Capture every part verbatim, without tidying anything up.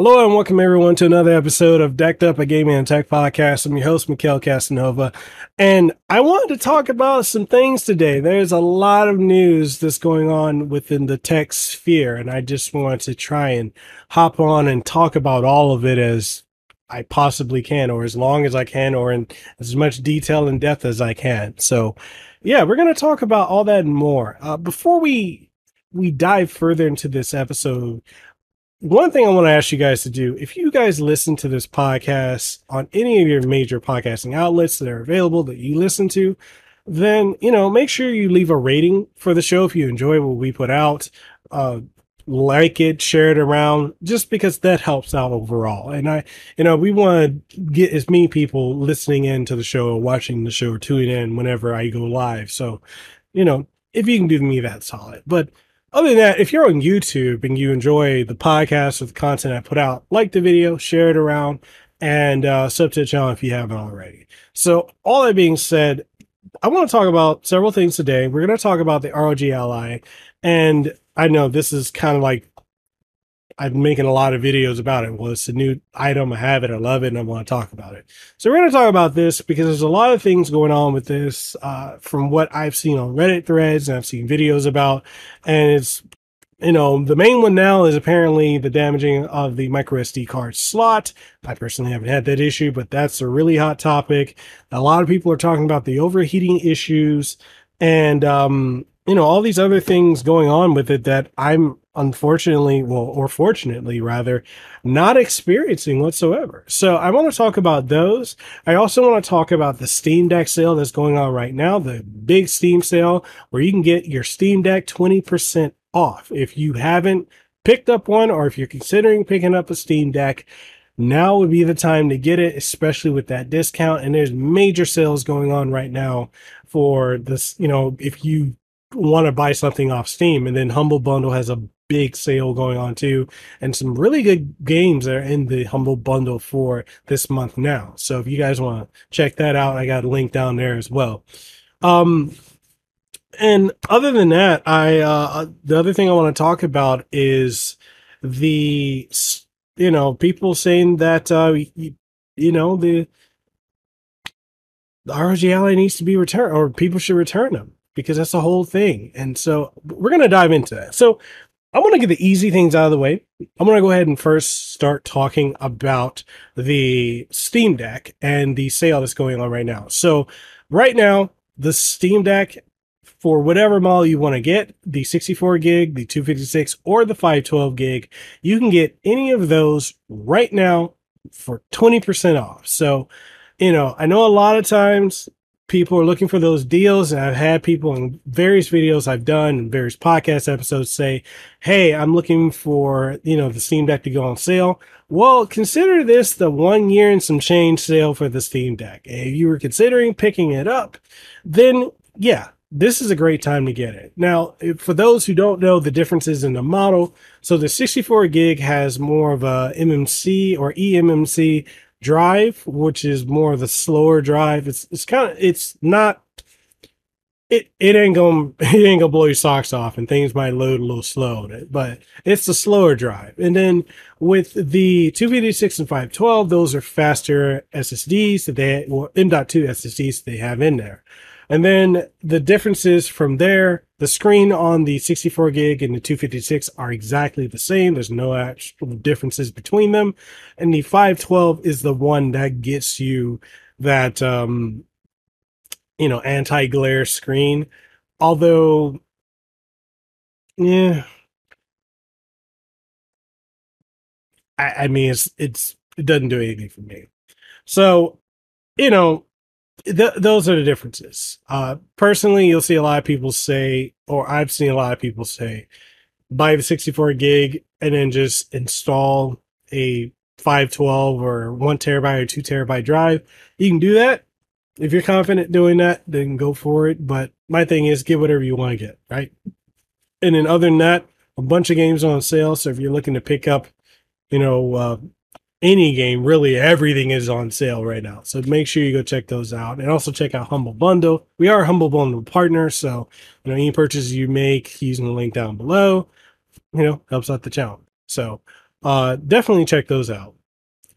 Hello and welcome everyone to another episode of Decked Up, a Gaming and Tech Podcast. I'm your host, Mekel Casanova, and I wanted to talk about some things today. There's a lot of news that's going on within the tech sphere, and I just wanted to try and hop on and talk about all of it as I possibly can, or as long as I can, or in as much detail and depth as I can. So yeah, we're going to talk about all that and more. Uh, before we, we dive further into this episode, one thing I want to ask you guys to do, if you guys listen to this podcast on any of your major podcasting outlets that are available that you listen to, then, you know, make sure you leave a rating for the show if you enjoy what we put out. Uh, like it, share it around, just because that helps out overall. And I, you know, we want to get as many people listening in to the show or watching the show or tuning in whenever I go live. So, you know, if you can do me that solid. But other than that, if you're on YouTube and you enjoy the podcast or the content I put out, like the video, share it around, and uh, sub to the channel if you haven't already. So all that being said, I want to talk about several things today. We're going to talk about the R O G Ally, and I know this is kind of like, I've been making a lot of videos about it. Well, it's a new item. I have it. I love it. And I want to talk about it. So we're going to talk about this because there's a lot of things going on with this, uh, from what I've seen on Reddit threads and I've seen videos about. And it's, you know, the main one now is apparently the damaging of the micro S D card slot. I personally haven't had that issue, but that's a really hot topic. A lot of people are talking about the overheating issues and, um, you know, all these other things going on with it that I'm unfortunately, well, or fortunately rather, not experiencing whatsoever. So I want to talk about those. I also want to talk about the Steam Deck sale that's going on right now, the big Steam sale where you can get your Steam Deck twenty percent off. If you haven't picked up one, or if you're considering picking up a Steam Deck, now would be the time to get it, especially with that discount. And there's major sales going on right now for this, you know, if you want to buy something off Steam. And then Humble Bundle has a big sale going on too, and some really good games that are in the Humble Bundle for this month now. So if you guys want to check that out, I got a link down there as well. Um, and other than that, I uh, the other thing I want to talk about is the, you know, people saying that, uh, you, you know, the, the R O G Ally needs to be returned, or people should return them, because that's the whole thing. And so we're going to dive into that. So I want to get the easy things out of the way. I'm going to go ahead and first start talking about the Steam Deck and the sale that's going on right now. So right now, the Steam Deck, for whatever model you want to get, the sixty-four gig, the two fifty-six, or the five twelve gig, you can get any of those right now for twenty percent off. So, you know, I know a lot of times people are looking for those deals, and I've had people in various videos I've done and various podcast episodes say, hey, I'm looking for, you know, the Steam Deck to go on sale. Well, consider this the one year and some change sale for the Steam Deck. If you were considering picking it up, then yeah, this is a great time to get it. Now, for those who don't know the differences in the model, so the sixty-four gig has more of a M M C or eMMC drive, which is more of the slower drive. It's it's kind of it's not it it ain't gonna it ain't gonna blow your socks off, and things might load a little slow on it, but it's the slower drive. And then with the two fifty-six and five twelve, those are faster S S Ds that they well M dot two S S Ds that they have in there. And then the differences from there, the screen on the sixty-four gig and the two fifty-six are exactly the same. There's no actual differences between them. And the five twelve is the one that gets you that, um, you know, anti-glare screen. Although, yeah, I, I mean, it's, it's, it doesn't do anything for me. So, you know, Th those are the differences. Uh, personally, you'll see a lot of people say, or I've seen a lot of people say, buy the sixty-four gig and then just install a five twelve or one terabyte or two terabyte drive. You can do that. If you're confident doing that, then go for it. But my thing is, get whatever you want to get, right? And then other than that, a bunch of games on sale. So if you're looking to pick up, you know, uh, any game, really, everything is on sale right now. So make sure you go check those out, and also check out Humble Bundle. We are a Humble Bundle partner, so you know, any purchases you make using the link down below, you know, helps out the channel. So uh, definitely check those out.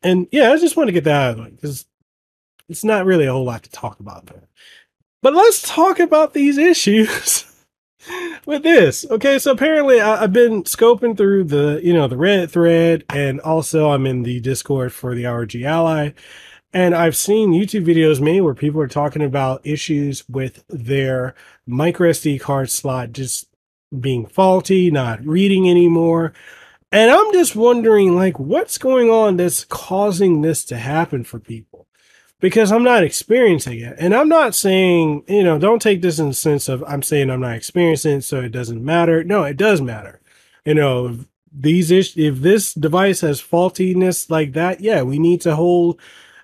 And yeah, I just want to get that out of the way because it's not really a whole lot to talk about there. But let's talk about these issues with this. Okay, so apparently I, I've been scoping through the, you know, the Reddit thread, and also I'm in the Discord for the R O G Ally. And I've seen YouTube videos made where people are talking about issues with their microSD card slot just being faulty, not reading anymore. And I'm just wondering, like, what's going on that's causing this to happen for people? Because I'm not experiencing it. And I'm not saying, you know, don't take this in the sense of I'm saying I'm not experiencing it, so it doesn't matter. No, it does matter. You know, these is- if this device has faultiness like that, yeah, we need to hold...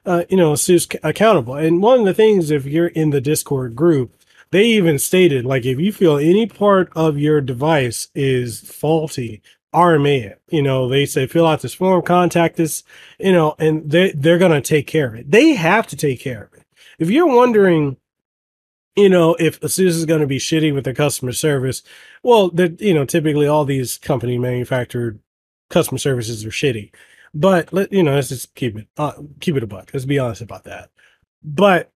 Uh, you know, ASUS accountable. And one of the things, if you're in the Discord group, they even stated, like, if you feel any part of your device is faulty, R M A it. You know, they say, fill out this form, contact us, you know, and they, they're going to take care of it. They have to take care of it. If you're wondering, you know, if ASUS is going to be shitty with their customer service, well, you know, typically all these company manufactured customer services are shitty. But let you know, let's just keep it uh, keep it a buck. Let's be honest about that. But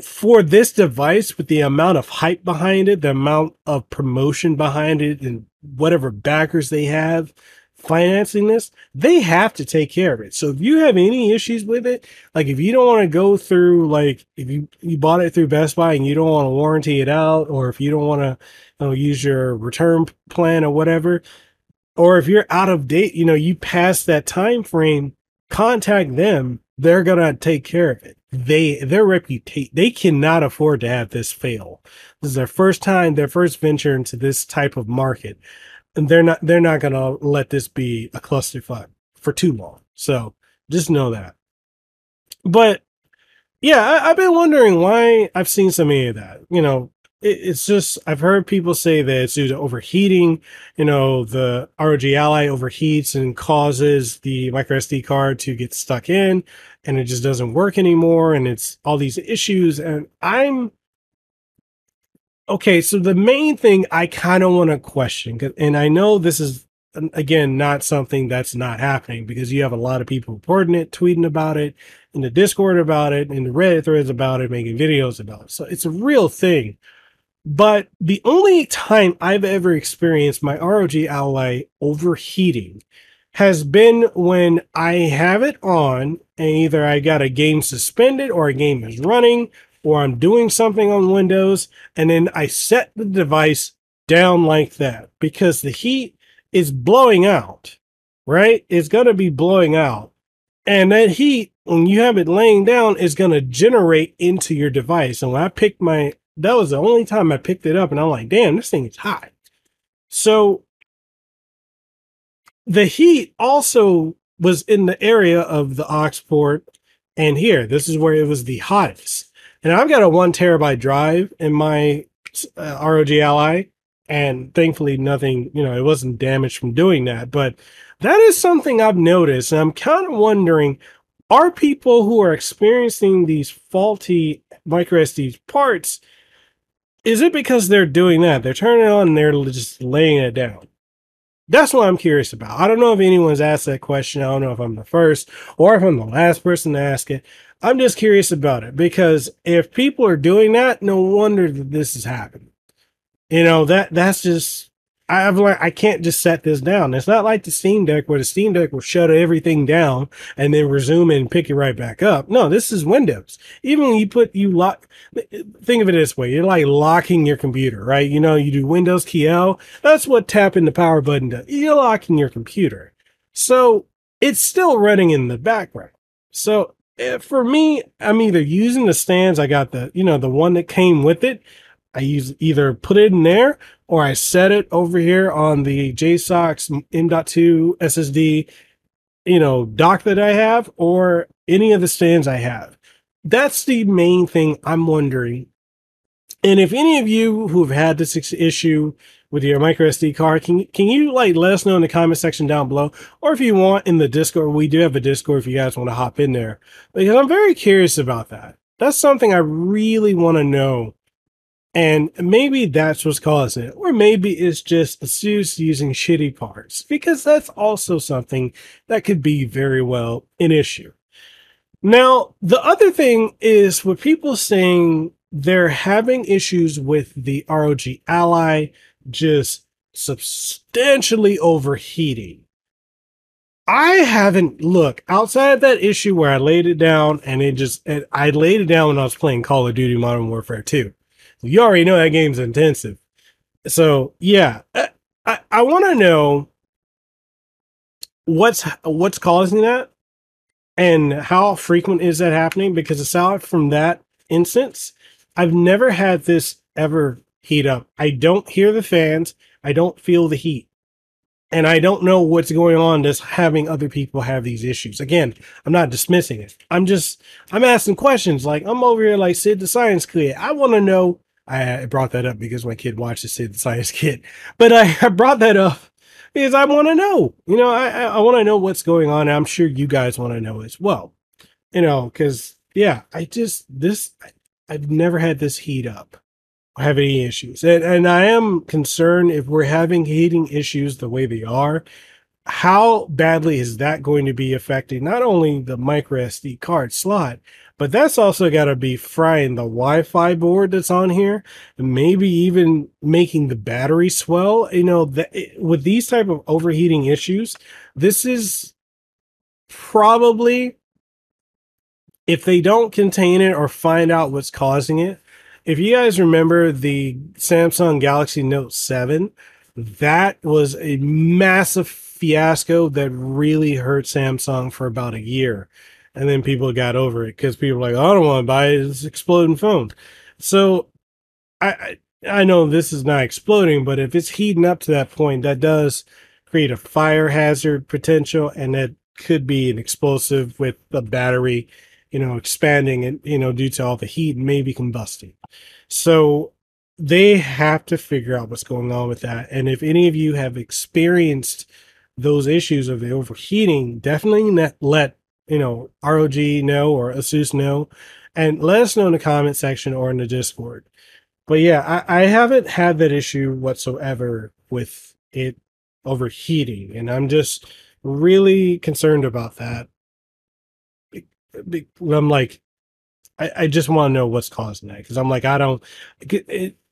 for this device, with the amount of hype behind it, the amount of promotion behind it, and whatever backers they have financing this, they have to take care of it. So if you have any issues with it, like if you don't want to go through, like if you, you bought it through Best Buy and you don't want to warranty it out, or if you don't want to you know, use your return plan or whatever, or if you're out of date, you know, you pass that time frame, contact them. They're going to take care of it. They, their reputation, they cannot afford to have this fail. This is their first time, their first venture into this type of market. And they're not, they're not going to let this be a clusterfuck for too long. So just know that. But yeah, I, I've been wondering why I've seen so many of that, you know. It's just, I've heard people say that it's due to overheating. You know, the R O G Ally overheats and causes the microSD card to get stuck in, and it just doesn't work anymore. And it's all these issues. And I'm okay. So the main thing I kind of want to question, and I know this is, again, not something that's not happening because you have a lot of people reporting it, tweeting about it, in the Discord about it, in the Reddit threads about it, making videos about it. So it's a real thing. But the only time I've ever experienced my R O G Ally overheating has been when I have it on and either I got a game suspended or a game is running or I'm doing something on Windows, and then I set the device down like that because the heat is blowing out, right? It's going to be blowing out. And that heat, when you have it laying down, is going to generate into your device. And when I picked my... That was the only time I picked it up, and I'm like, damn, this thing is hot. So the heat also was in the area of the aux port, and here, this is where it was the hottest. And I've got a one terabyte drive in my uh, R O G Ally, and thankfully nothing, you know, it wasn't damaged from doing that. But that is something I've noticed, and I'm kind of wondering, are people who are experiencing these faulty microSD parts, is it because they're doing that? They're turning it on and they're just laying it down. That's what I'm curious about. I don't know if anyone's asked that question. I don't know if I'm the first or if I'm the last person to ask it. I'm just curious about it because if people are doing that, no wonder that this is happening. You know, that that's just, I've learned I can't just set this down. It's not like the Steam Deck where the Steam Deck will shut everything down and then resume and pick it right back up. No, this is Windows. Even when you put, you lock, think of it this way. You're like locking your computer, right? You know, you do Windows key L. That's what tapping the power button does. You're locking your computer. So it's still running in the background. So for me, I'm either using the stands. I got the, you know, the one that came with it. I use either put it in there or I set it over here on the J SAUX M dot two S S D, you know, dock that I have, or any of the stands I have. That's the main thing I'm wondering. And if any of you who've had this issue with your microSD card, can, can you like let us know in the comment section down below? Or if you want in the Discord, we do have a Discord if you guys want to hop in there. Because I'm very curious about that. That's something I really want to know. And maybe that's what's causing it. Or maybe it's just ASUS using shitty parts, because that's also something that could be very well an issue. Now, the other thing is with people saying they're having issues with the R O G Ally just substantially overheating. I haven't, look, outside of that issue where I laid it down and it just, and I laid it down when I was playing Call of Duty Modern Warfare two. You already know that game's intensive. So yeah, I, I, I want to know what's, what's causing that and how frequent is that happening? Because aside from that instance, I've never had this ever heat up. I don't hear the fans. I don't feel the heat. And I don't know what's going on that's having other people have these issues. Again, I'm not dismissing it. I'm just, I'm asking questions. Like, I'm over here like Sid the Science Kid. I want to know. I brought that up because my kid watches Sid the Science Kid. But I, I brought that up because I want to know. You know, I, I want to know what's going on. I'm sure you guys want to know as well. You know, because, yeah, I just, this, I, I've never had this heat up. Have any issues, and, and I am concerned if we're having heating issues the way they are, how badly is that going to be affecting not only the micro S D card slot, but that's also got to be frying the Wi-Fi board that's on here, and maybe even making the battery swell. You know, that it, with these type of overheating issues, this is probably, if they don't contain it or find out what's causing it. If you guys remember the Samsung Galaxy Note seven, that was a massive fiasco that really hurt Samsung for about a year. And then people got over it because people were like, oh, I don't want to buy it. It's exploding phone. So I, I, I know this is not exploding, but if it's heating up to that point, that does create a fire hazard potential. And that could be an explosive with the battery, you know, expanding and, you know, due to all the heat and maybe combusting. So they have to figure out what's going on with that. And if any of you have experienced those issues of the overheating, definitely let, let you know, R O G know or ASUS know, and let us know in the comment section or in the Discord. But yeah, I, I haven't had that issue whatsoever with it overheating. And I'm just really concerned about that. I'm like, I, I just want to know what's causing that, because I'm like, I don't,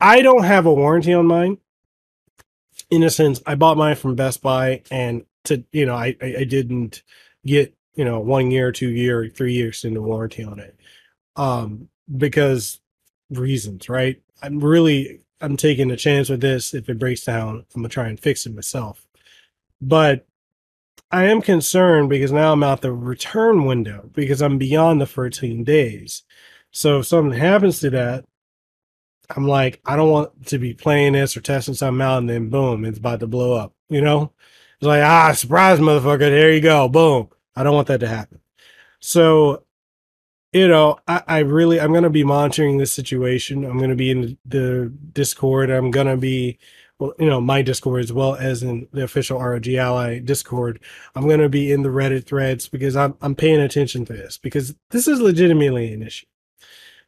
I don't have a warranty on mine. In a sense, I bought mine from Best Buy, and to you know, I I didn't get you know one year, two year, three years into warranty on it, um, because reasons, right? I'm really I'm taking a chance with this. If it breaks down, I'm gonna try and fix it myself. But I am concerned because now I'm out the return window, because I'm beyond the fourteen days. So if something happens to that, I'm like, I don't want to be playing this or testing something out and then boom, it's about to blow up. You know, it's like, ah, surprise, motherfucker. There you go. Boom. I don't want that to happen. So, you know, I, I really, I'm going to be monitoring this situation. I'm going to be in the Discord. I'm going to be, well, you know, my Discord as well as in the official R O G Ally Discord. I'm going to be in the Reddit threads because I'm I'm paying attention to this, because this is legitimately an issue.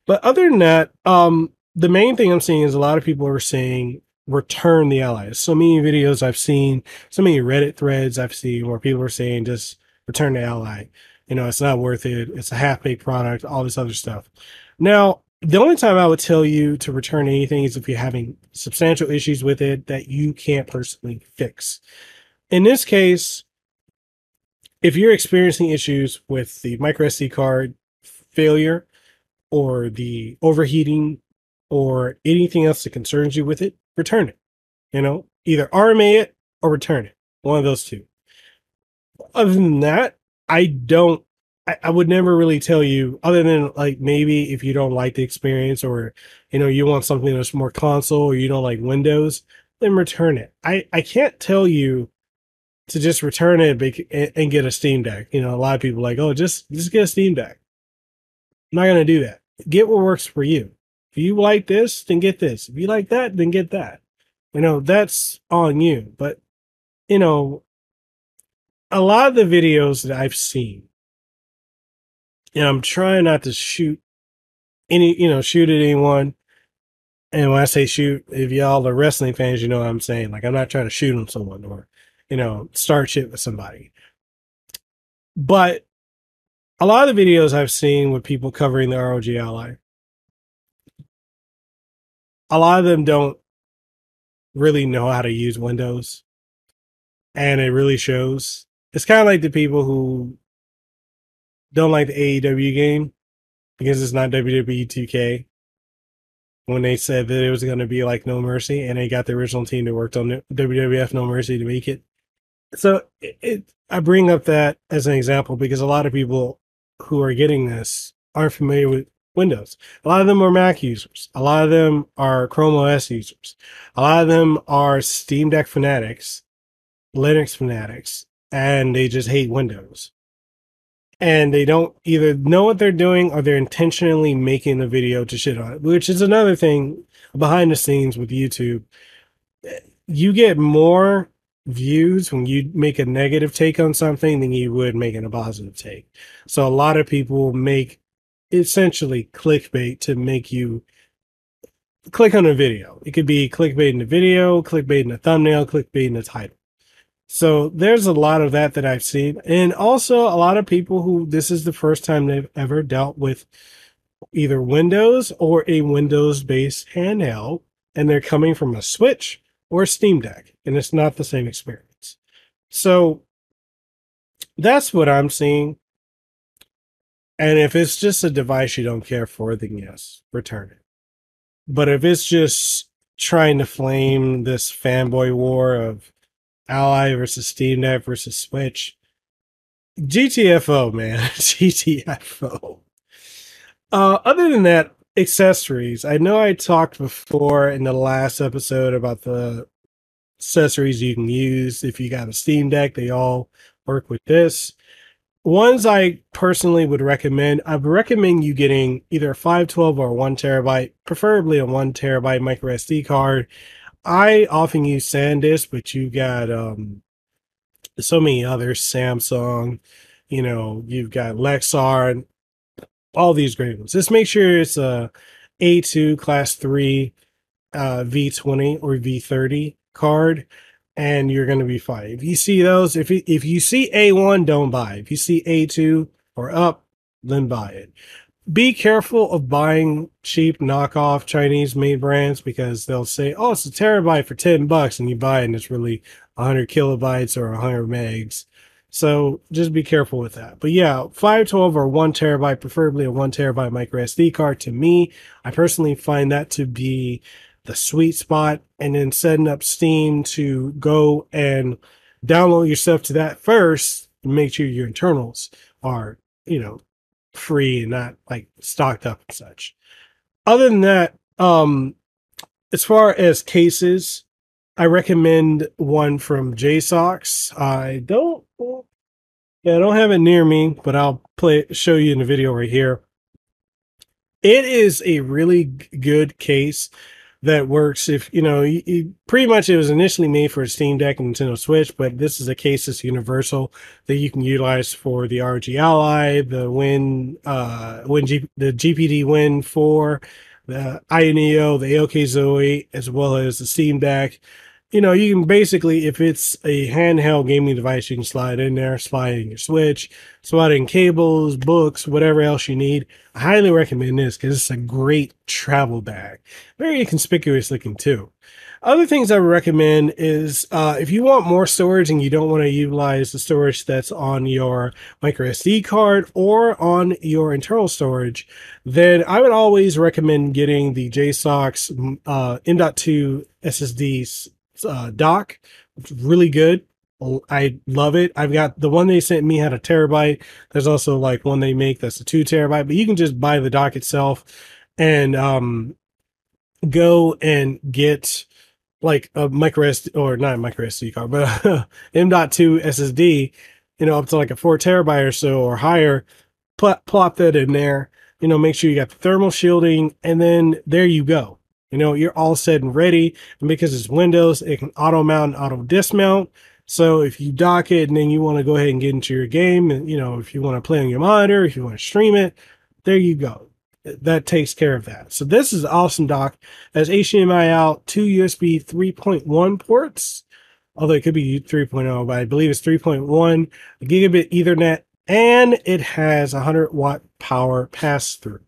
But other than that, um, the main thing I'm seeing is a lot of people are saying return the Ally. So many videos I've seen, so many Reddit threads I've seen where people are saying just return the Ally. You know, it's not worth it. It's a half-baked product, all this other stuff. Now, the only time I would tell you to return anything is if you're having substantial issues with it that you can't personally fix. In this case, if you're experiencing issues with the micro S D card failure or the overheating or anything else that concerns you with it, return it. You know, either R M A it or return it. One of those two. Other than that, I don't I would never really tell you, other than like maybe if you don't like the experience or, you know, you want something that's more console or you don't like Windows, then return it. I, I can't tell you to just return it and get a Steam Deck. You know, a lot of people are like, oh, just, just get a Steam Deck. I'm not going to do that. Get what works for you. If you like this, then get this. If you like that, then get that. You know, that's on you. But, you know, a lot of the videos that I've seen, and I'm trying not to shoot any, you know, shoot at anyone. And when I say shoot, if y'all are wrestling fans, you know what I'm saying. Like, I'm not trying to shoot on someone or, you know, start shit with somebody. But a lot of the videos I've seen with people covering the R O G Ally, a lot of them don't really know how to use Windows. And it really shows. It's kind of like the people who don't like the A E W game because it's not W W E two K. When they said that it was going to be like No Mercy, and they got the original team that worked on W W F No Mercy to make it. So it, it, I bring up that as an example because a lot of people who are getting this aren't familiar with Windows. A lot of them are Mac users. A lot of them are Chrome O S users. A lot of them are Steam Deck fanatics, Linux fanatics, and they just hate Windows. And they don't either know what they're doing or they're intentionally making a video to shit on it, which is another thing behind the scenes with YouTube. You get more views when you make a negative take on something than you would making a positive take. So a lot of people make essentially clickbait to make you click on a video. It could be clickbait in the video, clickbait in the thumbnail, clickbait in the title. So there's a lot of that that I've seen. And also a lot of people who this is the first time they've ever dealt with either Windows or a Windows-based handheld, and they're coming from a Switch or a Steam Deck, and it's not the same experience. So that's what I'm seeing. And if it's just a device you don't care for, then yes, return it. But if it's just trying to flame this fanboy war of Ally versus Steam Deck versus Switch, G T F O, man. G T F O. Uh, other than that, accessories. I know I talked before in the last episode about the accessories you can use if you got a Steam Deck. They all work with this. Ones I personally would recommend, I would recommend you getting either a five twelve or a one terabyte, preferably a one terabyte micro S D card. I often use SanDisk, but you've got um, so many others, Samsung, you know, you've got Lexar, and all these great ones. Just make sure it's a A two class three uh, V twenty or V thirty card, and you're going to be fine. If you see those, if you, if you see A one, don't buy. If you see A two or up, then buy it. Be careful of buying cheap knockoff Chinese made brands because they'll say, oh, it's a terabyte for ten bucks, and you buy it and it's really one hundred kilobytes or one hundred megs. So just be careful with that. But yeah, five twelve or one terabyte, preferably a one terabyte micro S D card to me. I personally find that to be the sweet spot. And then setting up Steam to go and download your stuff to that first and make sure your internals are, you know, free and not like stocked up and such. Other than that, um as far as cases, I recommend one from J sauks. I don't yeah I don't have it near me, but I'll play show you in the video right here. It is a really good case that works if you know you, you, pretty much it was initially made for a Steam Deck and Nintendo Switch, but this is a case that's universal that you can utilize for the R O G Ally, the Win, uh, Win G, the G P D Win four, the I N E O, the A O K Zoe, as well as the Steam Deck. You know, you can basically, if it's a handheld gaming device, you can slide in there, slide in your Switch, slide in cables, books, whatever else you need. I highly recommend this because it's a great travel bag. Very conspicuous looking too. Other things I would recommend is uh, if you want more storage and you don't want to utilize the storage that's on your micro S D card or on your internal storage, then I would always recommend getting the J sauks uh, M dot two S S Ds. Uh, dock. It's really good. I love it. I've got the one they sent me had a terabyte. There's also like one they make that's a two terabyte, but you can just buy the dock itself and um, go and get like a micro S D or not a micro S D card, but a M dot two S S D, you know, up to like a four terabyte or so or higher. Plop, plop that in there, you know, make sure you got the thermal shielding, and then there you go. You know, you're all set and ready. And because it's Windows, it can auto mount and auto dismount. So if you dock it and then you want to go ahead and get into your game, and you know, if you want to play on your monitor, if you want to stream it, there you go. that takes care of that. So this is awesome dock. It has H D M I out, two U S B three point one ports, although it could be three point oh, but I believe it's three point one, a gigabit Ethernet, and it has one hundred watt power pass-through.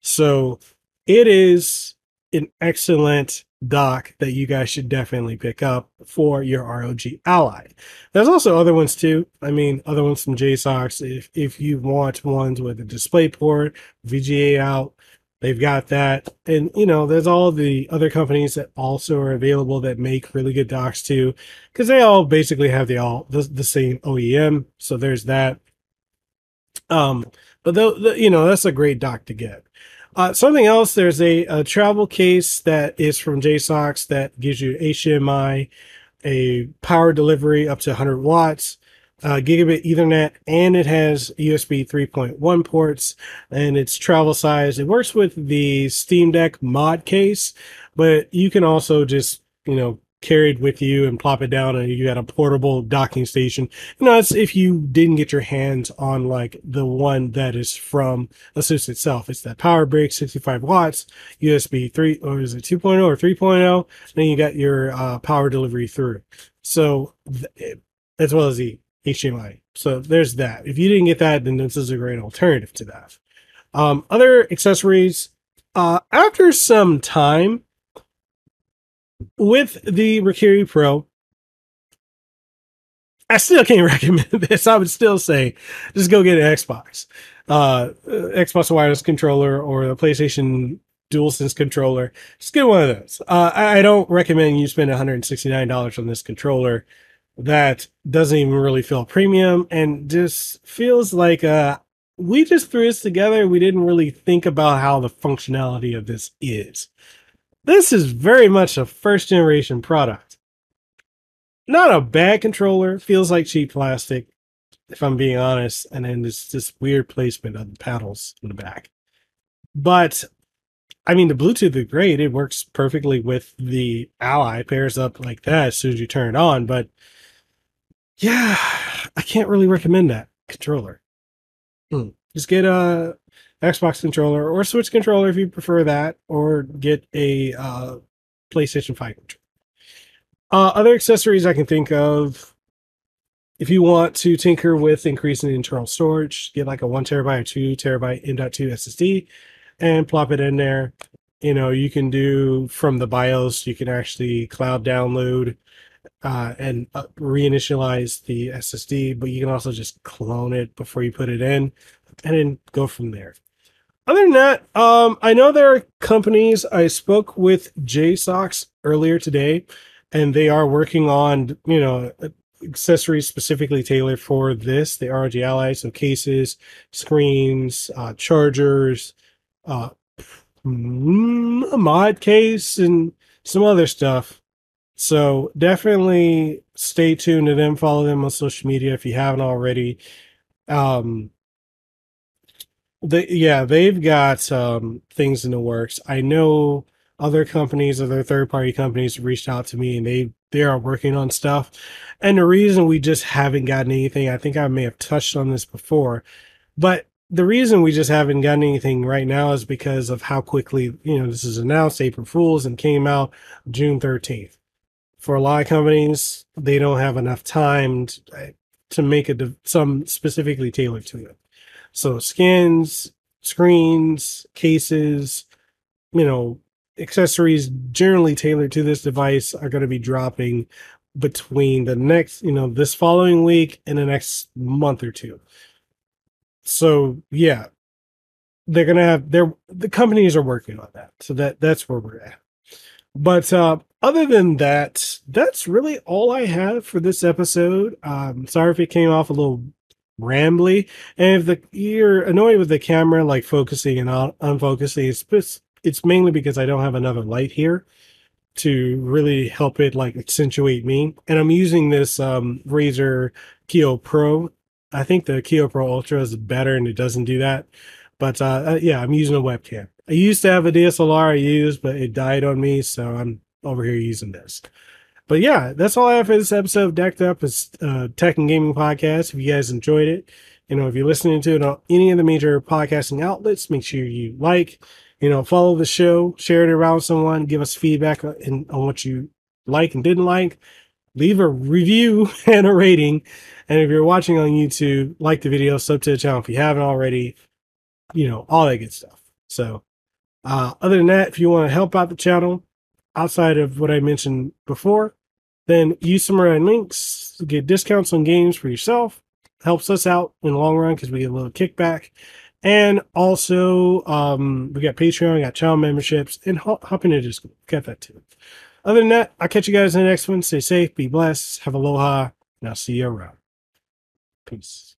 So it is an excellent dock that you guys should definitely pick up for your R O G Ally. There's also other ones too. I mean, other ones from J SAUX. If, if you want ones with a display port, V G A out, they've got that. And, you know, there's all the other companies that also are available that make really good docks too, because they all basically have the, all, the, the same O E M. So there's that. Um, but, the, the, you know, that's a great dock to get. Uh, something else, there's a, a travel case that is from J SAUX that gives you H D M I, a power delivery up to one hundred watts, uh, gigabit Ethernet, and it has U S B three point one ports, and it's travel size. It works with the Steam Deck mod case, but you can also just, you know, carry it with you and plop it down, and you got a portable docking station. You know, that's if you didn't get your hands on like the one that is from ASUS itself. It's that power brick, sixty-five watts, U S B three, or is it two point oh or three point oh? Then you got your uh, power delivery through. So th as well as the H D M I. So there's that. If you didn't get that, then this is a great alternative to that. Um, other accessories, uh, after some time, with the Rekiri Pro, I still can't recommend this. I would still say just go get an Xbox. Uh, Xbox wireless controller or the PlayStation DualSense controller. Just get one of those. Uh, I don't recommend you spend one hundred sixty-nine dollars on this controller that doesn't even really feel premium and just feels like a we just threw this together. We didn't really think about how the functionality of this is. This is very much a first generation product. Not a bad controller. Feels like cheap plastic, if I'm being honest. And then there's this weird placement of the paddles in the back. But, I mean, the Bluetooth is great. It works perfectly with the Ally. Pairs up like that as soon as you turn it on. But, yeah, I can't really recommend that controller. Hmm. Just get a Xbox controller or Switch controller if you prefer that, or get a uh, PlayStation five controller. Uh, other accessories I can think of, if you want to tinker with increasing the internal storage, get like a one terabyte or two terabyte M dot two S S D and plop it in there. You know, you can do from the BIOS, you can actually cloud download uh, and uh, reinitialize the S S D, but you can also just clone it before you put it in and then go from there. Other than that, um, I know there are companies. I spoke with J SAUX earlier today, and they are working on, you know, accessories specifically tailored for this, the R O G Ally, so cases, screens, uh, chargers, uh, a mod case, and some other stuff. So definitely stay tuned to them. Follow them on social media if you haven't already. Um, They, yeah, they've got um, things in the works. I know other companies, other third-party companies reached out to me, and they, they are working on stuff. And the reason we just haven't gotten anything, I think I may have touched on this before, but the reason we just haven't gotten anything right now is because of how quickly, you know, this is announced April Fool's and came out June thirteenth. For a lot of companies, they don't have enough time to, to make a, some specifically tailored to it. So skins, screens, cases, you know, accessories generally tailored to this device are going to be dropping between the next, you know, this following week and the next month or two. So yeah, they're going to have their, the companies are working on that. So that that's where we're at. But uh, other than that, that's really all I have for this episode. Um, sorry if it came off a little rambly, and if the, you're annoyed with the camera like focusing and unfocusing, it's it's mainly because I don't have another light here to really help it like accentuate me, and I'm using this um Razer Kiyo Pro. I think the Kiyo Pro Ultra is better and it doesn't do that, but uh yeah, I'm using a webcam. I used to have a D S L R I used, but it died on me, so I'm over here using this. But yeah, that's all I have for this episode of Decked Up, is uh, Tech and Gaming Podcast. If you guys enjoyed it, You know, if you're listening to it on any of the major podcasting outlets, make sure you like, you know, follow the show, share it around someone, give us feedback on, on what you like and didn't like, leave a review and a rating. And if you're watching on YouTube, like the video, sub to the channel if you haven't already, you know, all that good stuff. So uh, other than that, if you want to help out the channel outside of what I mentioned before, then use some of our links to get discounts on games for yourself. Helps us out in the long run because we get a little kickback. And also, um, we got Patreon, we got channel memberships, and hop, hop into Discord. Got that too. Other than that, I'll catch you guys in the next one. Stay safe, be blessed, have aloha, and I'll see you around. Peace.